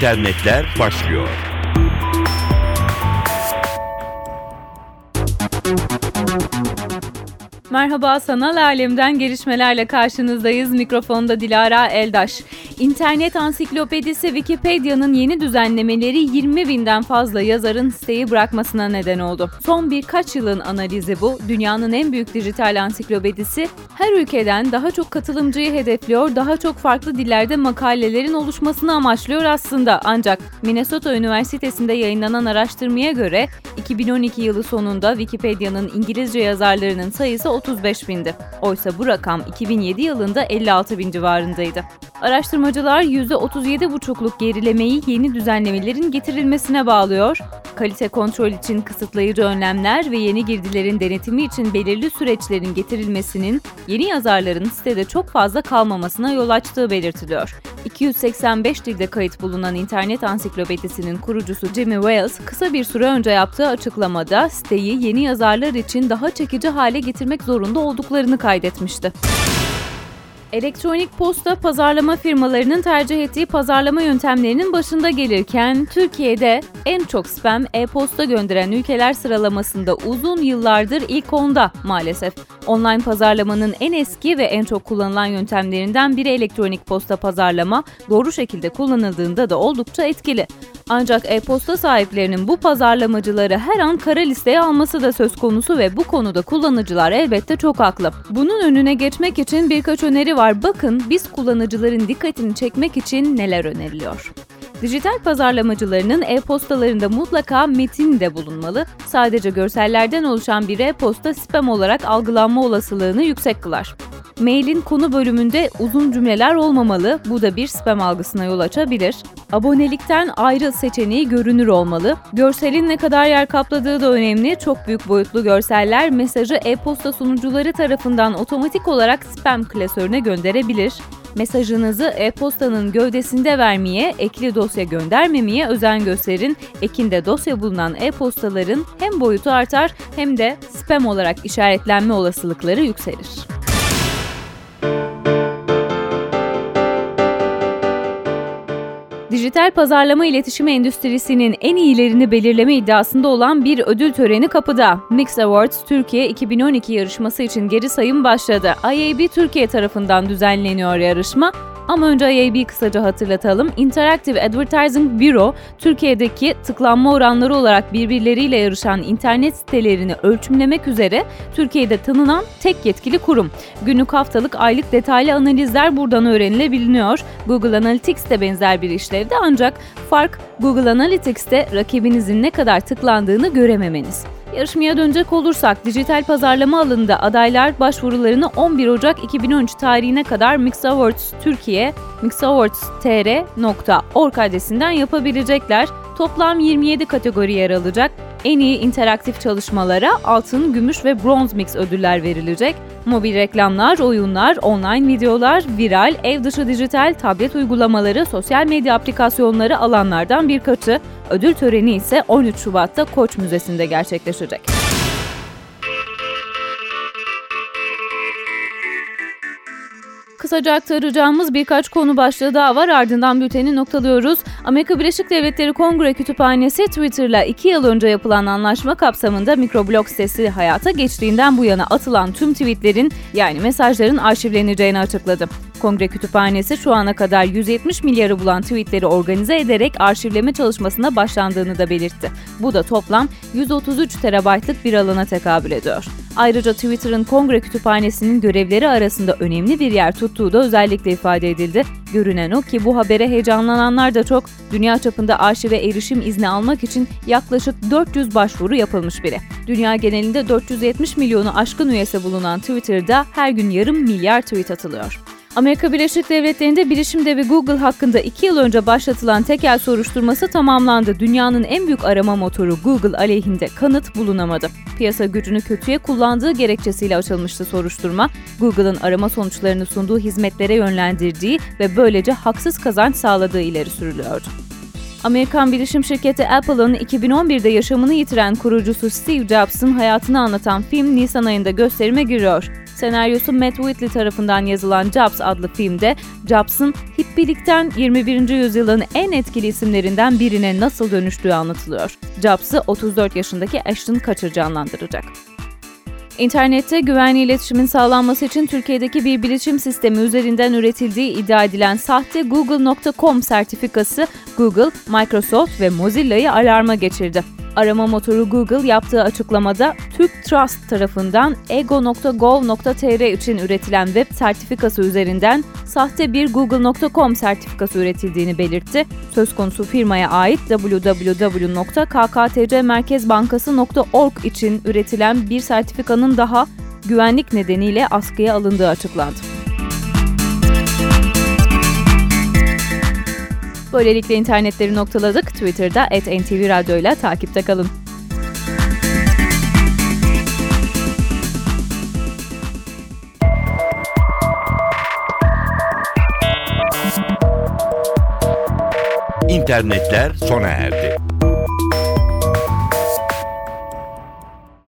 İnternetler başlıyor. Merhaba, sanal alemden gelişmelerle karşınızdayız. Mikrofonda Dilara Eldaş. İnternet ansiklopedisi Wikipedia'nın yeni düzenlemeleri 20.000'den fazla yazarın siteyi bırakmasına neden oldu. Son birkaç yılın analizi bu. Dünyanın en büyük dijital ansiklopedisi her ülkeden daha çok katılımcıyı hedefliyor, daha çok farklı dillerde makalelerin oluşmasını amaçlıyor aslında. Ancak Minnesota Üniversitesi'nde yayınlanan araştırmaya göre 2012 yılı sonunda Wikipedia'nın İngilizce yazarlarının sayısı 35.000'di. Oysa bu rakam 2007 yılında 56.000 civarındaydı. Araştırmacılar %37,5'luk gerilemeyi yeni düzenlemelerin getirilmesine bağlıyor. Kalite kontrol için kısıtlayıcı önlemler ve yeni girdilerin denetimi için belirli süreçlerin getirilmesinin yeni yazarların sitede çok fazla kalmamasına yol açtığı belirtiliyor. 285 dilde kayıt bulunan internet ansiklopedisinin kurucusu Jimmy Wales, kısa bir süre önce yaptığı açıklamada siteyi yeni yazarlar için daha çekici hale getirmek zorunda olduklarını kaydetmişti. Elektronik posta pazarlama firmalarının tercih ettiği pazarlama yöntemlerinin başında gelirken Türkiye'de en çok spam e-posta gönderen ülkeler sıralamasında uzun yıllardır ilk 10'da maalesef. Online pazarlamanın en eski ve en çok kullanılan yöntemlerinden biri elektronik posta pazarlama, doğru şekilde kullanıldığında da oldukça etkili. Ancak e-posta sahiplerinin bu pazarlamacıları her an kara listeye alması da söz konusu ve bu konuda kullanıcılar elbette çok haklı. Bunun önüne geçmek için birkaç öneri var. Bakın biz kullanıcıların dikkatini çekmek için neler öneriliyor. Dijital pazarlamacılarının e-postalarında mutlaka metin de bulunmalı. Sadece görsellerden oluşan bir e-posta spam olarak algılanma olasılığını yüksek kılar. Mailin konu bölümünde uzun cümleler olmamalı, bu da bir spam algısına yol açabilir. Abonelikten ayrı seçeneği görünür olmalı. Görselin ne kadar yer kapladığı da önemli. Çok büyük boyutlu görseller mesajı e-posta sunucuları tarafından otomatik olarak spam klasörüne gönderebilir. Mesajınızı e-postanın gövdesinde vermeye, ekli dosya göndermemeye özen gösterin. Ekinde dosya bulunan e-postaların hem boyutu artar hem de spam olarak işaretlenme olasılıkları yükselir. Dijital pazarlama iletişimi endüstrisinin en iyilerini belirleme iddiasında olan bir ödül töreni kapıda. Mix Awards Türkiye 2012 yarışması için geri sayım başladı. IAB Türkiye tarafından düzenleniyor yarışma. Ama önce IAB'yi kısaca hatırlatalım. Interactive Advertising Bureau, Türkiye'deki tıklanma oranları olarak birbirleriyle yarışan internet sitelerini ölçümlemek üzere Türkiye'de tanınan tek yetkili kurum. Günlük, haftalık, aylık detaylı analizler buradan öğrenilebiliyor. Google Analytics de benzer bir işlevde, ancak fark Google Analytics'te rakibinizin ne kadar tıklandığını görememeniz. Yarışmaya dönecek olursak, dijital pazarlama alanında adaylar başvurularını 11 Ocak 2013 tarihine kadar Mix Awards Türkiye, mixawards.tr.org adresinden yapabilecekler. Toplam 27 kategori yer alacak. En iyi interaktif çalışmalara altın, gümüş ve bronz mix ödüller verilecek. Mobil reklamlar, oyunlar, online videolar, viral, ev dışı dijital, tablet uygulamaları, sosyal medya aplikasyonları alanlardan birkaçı. Ödül töreni ise 13 Şubat'ta Koç Müzesi'nde gerçekleşecek. Kısaca aktaracağımız birkaç konu başlığı daha var, ardından bülteni noktalıyoruz. Amerika Birleşik Devletleri Kongre Kütüphanesi Twitter'la 2 yıl önce yapılan anlaşma kapsamında mikroblog sitesi hayata geçtiğinden bu yana atılan tüm tweetlerin, yani mesajların arşivleneceğini açıkladı. Kongre Kütüphanesi şu ana kadar 170 milyarı bulan tweetleri organize ederek arşivleme çalışmasına başlandığını da belirtti. Bu da toplam 133 terabaytlık bir alana tekabül ediyor. Ayrıca Twitter'ın Kongre Kütüphanesi'nin görevleri arasında önemli bir yer tuttuğu da özellikle ifade edildi. Görünen o ki bu habere heyecanlananlar da çok. Dünya çapında arşive erişim izni almak için yaklaşık 400 başvuru yapılmış bile. Dünya genelinde 470 milyonu aşkın üyesi bulunan Twitter'da her gün yarım milyar tweet atılıyor. Amerika Birleşik Devletleri'nde bilişim devi Google hakkında 2 yıl önce başlatılan tekel soruşturması tamamlandı. Dünyanın en büyük arama motoru Google aleyhinde kanıt bulunamadı. Piyasa gücünü kötüye kullandığı gerekçesiyle açılmıştı soruşturma. Google'ın arama sonuçlarını sunduğu hizmetlere yönlendirdiği ve böylece haksız kazanç sağladığı ileri sürülüyordu. Amerikan bilişim şirketi Apple'ın 2011'de yaşamını yitiren kurucusu Steve Jobs'ın hayatını anlatan film Nisan ayında gösterime giriyor. Senaryosu Matt Wheatley tarafından yazılan Jobs adlı filmde Jobs'ın hippilikten 21. yüzyılın en etkili isimlerinden birine nasıl dönüştüğü anlatılıyor. Jobs'ı 34 yaşındaki Ashton Kaçır canlandıracak. İnternette güvenli iletişimin sağlanması için Türkiye'deki bir bilişim sistemi üzerinden üretildiği iddia edilen sahte Google.com sertifikası Google, Microsoft ve Mozilla'yı alarma geçirdi. Arama motoru Google yaptığı açıklamada Türk Trust tarafından ego.gov.tr için üretilen web sertifikası üzerinden sahte bir Google.com sertifikası üretildiğini belirtti. Söz konusu firmaya ait www.kktcmerkezbankası.org için üretilen bir sertifikanın daha güvenlik nedeniyle askıya alındığı açıklandı. Böylelikle internetleri noktaladık. Twitter'da @NTVRadyo ile takipte kalın. İnternetler sona erdi.